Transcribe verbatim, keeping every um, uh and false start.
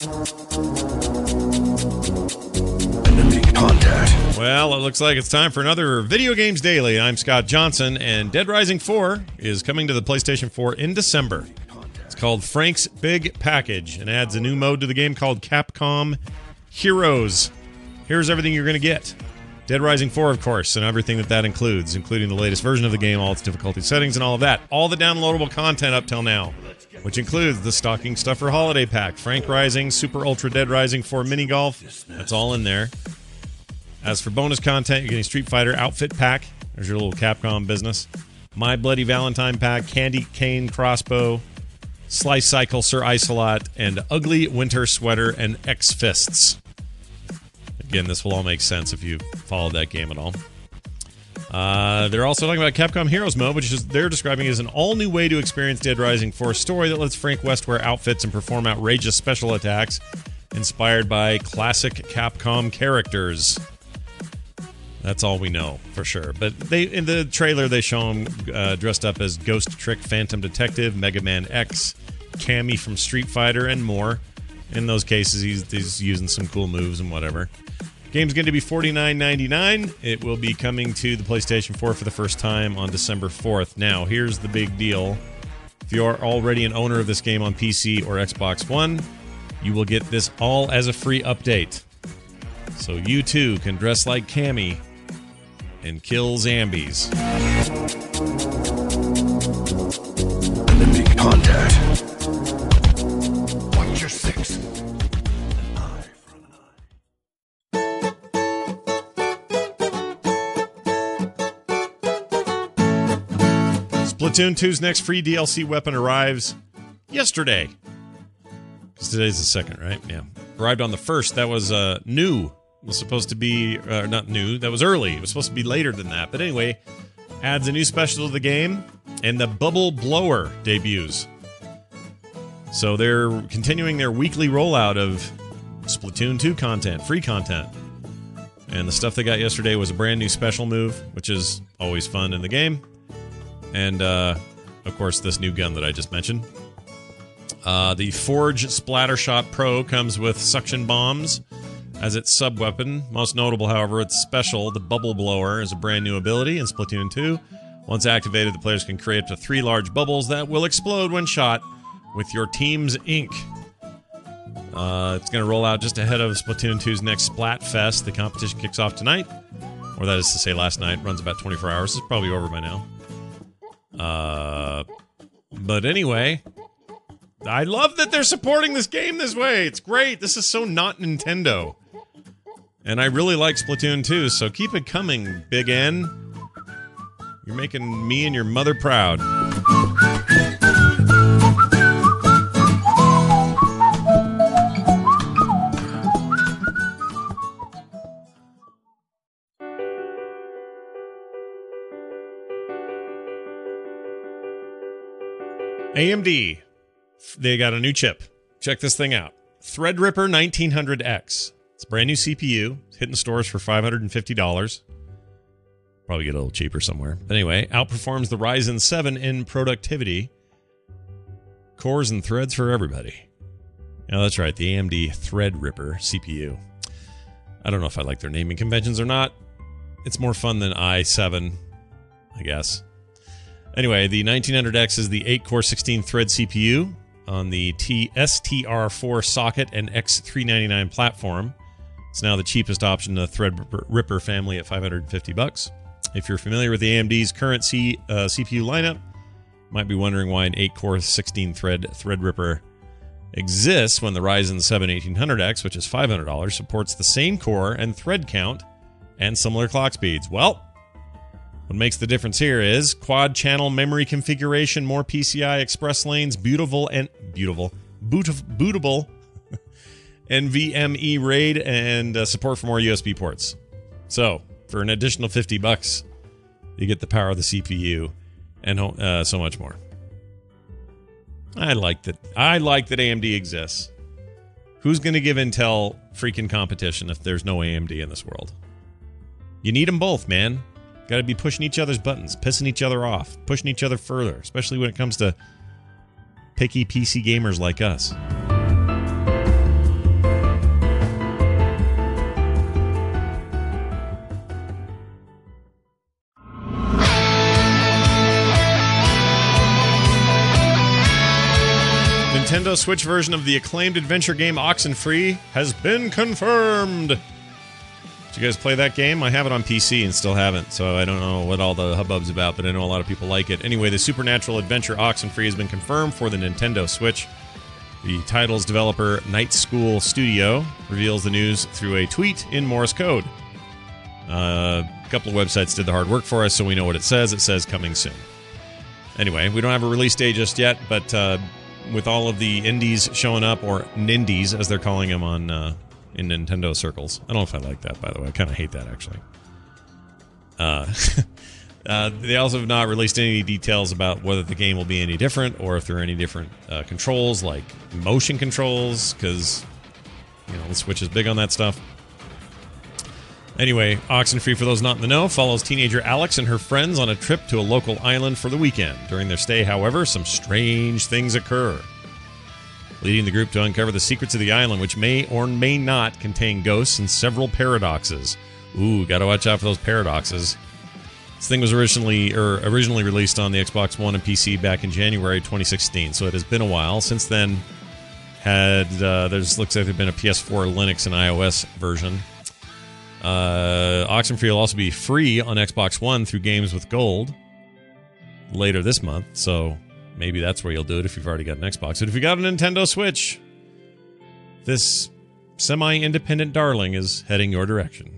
Enemy contact. Well, it looks like it's time for another Video Games Daily. I'm Scott Johnson, and Dead Rising four is coming to the PlayStation four in December. It's called Frank's Big Package and adds a new mode to the game called Capcom Heroes. Here's everything you're going to get. Dead Rising four, of course, and everything that that includes, including the latest version of the game, all its difficulty settings, and all of that. All the downloadable content up till now, which includes the Stocking Stuffer Holiday Pack, Frank Rising, Super Ultra Dead Rising four Mini Golf. That's all in there. As for bonus content, you're getting Street Fighter Outfit Pack. There's your little Capcom business. My Bloody Valentine Pack, Candy Cane Crossbow, Slice Cycle, Sir Isolot, and Ugly Winter Sweater and X Fists. Again, this will all make sense if you followed that game at all. Uh, they're also talking about Capcom Heroes mode, which is they're describing as an all-new way to experience Dead Rising four story that lets Frank West wear outfits and perform outrageous special attacks inspired by classic Capcom characters. That's all we know for sure. But they in the trailer, they show him uh, dressed up as Ghost Trick Phantom Detective, Mega Man X, Cammy from Street Fighter, and more. In those cases, he's, he's using some cool moves and whatever. Game's going to be forty-nine ninety-nine. It will be coming to the PlayStation four for the first time on December fourth. Now, here's the big deal. If you are already an owner of this game on P C or Xbox One, you will get this all as a free update. So you too can dress like Cammy and kill zombies. Enemy contact. Watch your six. Splatoon two's next free D L C weapon arrives yesterday. Because today's the second, right? Yeah. Arrived on the first. That was uh, new. It was supposed to be... Uh, not new. That was early. It was supposed to be later than that. But anyway, adds a new special to the game. And the Bubble Blower debuts. So they're continuing their weekly rollout of Splatoon two content. Free content. And the stuff they got yesterday was a brand new special move, which is always fun in the game. And, uh, of course, this new gun that I just mentioned. Uh, the Forge Splattershot Pro comes with suction bombs as its sub-weapon. Most notable, however, its special, the Bubble Blower, is a brand new ability in Splatoon two. Once activated, the players can create up to three large bubbles that will explode when shot with your team's ink. Uh, it's going to roll out just ahead of Splatoon two's next Splatfest. The competition kicks off tonight, or that is to say last night. Runs about twenty-four hours. It's probably over by now. Uh, but anyway, I love that they're supporting this game this way. It's great. This is so not Nintendo. And I really like Splatoon two, so keep it coming, Big N. You're making me and your mother proud. A M D, they got a new chip. Check this thing out. Threadripper nineteen hundred X. It's a brand new C P U. It's hitting stores for five hundred fifty dollars. Probably get a little cheaper somewhere. But anyway, outperforms the Ryzen seven in productivity. Cores and threads for everybody. Now that's right, the A M D Threadripper C P U. I don't know if I like their naming conventions or not. It's more fun than i seven, I guess. Anyway, the nineteen hundred X is the eight core sixteen thread C P U on the S T R four socket and X three ninety-nine platform. It's now the cheapest option in the Threadripper family at five hundred fifty bucks. If you're familiar with the A M D's current C, uh, C P U lineup, you might be wondering why an eight core sixteen thread Threadripper exists when the Ryzen seven eighteen hundred X, which is five hundred dollars, supports the same core and thread count and similar clock speeds. Well, what makes the difference here is quad-channel memory configuration, more P C I Express lanes, beautiful and beautiful, bootif, bootable N V M E RAID, and uh, support for more U S B ports. So, for an additional fifty bucks, you get the power of the C P U and uh, so much more. I like that. I like that A M D exists. Who's going to give Intel freaking competition if there's no A M D in this world? You need them both, man. Got to be pushing each other's buttons, pissing each other off, pushing each other further, especially when it comes to picky P C gamers like us. Nintendo Switch version of the acclaimed adventure game Oxenfree has been confirmed. Did you guys play that game? I have it on P C and still haven't, so I don't know what all the hubbub's about, but I know a lot of people like it. Anyway, the supernatural adventure Oxenfree has been confirmed for the Nintendo Switch. The title's developer, Night School Studio, reveals the news through a tweet in Morse code. Uh, a couple of websites did the hard work for us, so we know what it says. It says coming soon. Anyway, we don't have a release date just yet, but uh, with all of the indies showing up, or nindies, as they're calling them on uh, in Nintendo circles. I don't know if I like that, by the way. I kind of hate that, actually. Uh, uh, they also have not released any details about whether the game will be any different, or if there are any different uh, controls, like motion controls, because, you know, the Switch is big on that stuff. Anyway, Oxenfree, for those not in the know, follows teenager Alex and her friends on a trip to a local island for the weekend. During their stay, however, some strange things occur, leading the group to uncover the secrets of the island, which may or may not contain ghosts and several paradoxes. Ooh, gotta watch out for those paradoxes. This thing was originally or originally released on the Xbox One and P C back in January twenty sixteen, so it has been a while. Since then, had uh, there's looks like there's been a P S four, Linux, and iOS version. Uh, Oxenfree will also be free on Xbox One through Games with Gold later this month, so maybe that's where you'll do it if you've already got an Xbox. But if you got a Nintendo Switch, this semi-independent darling is heading your direction.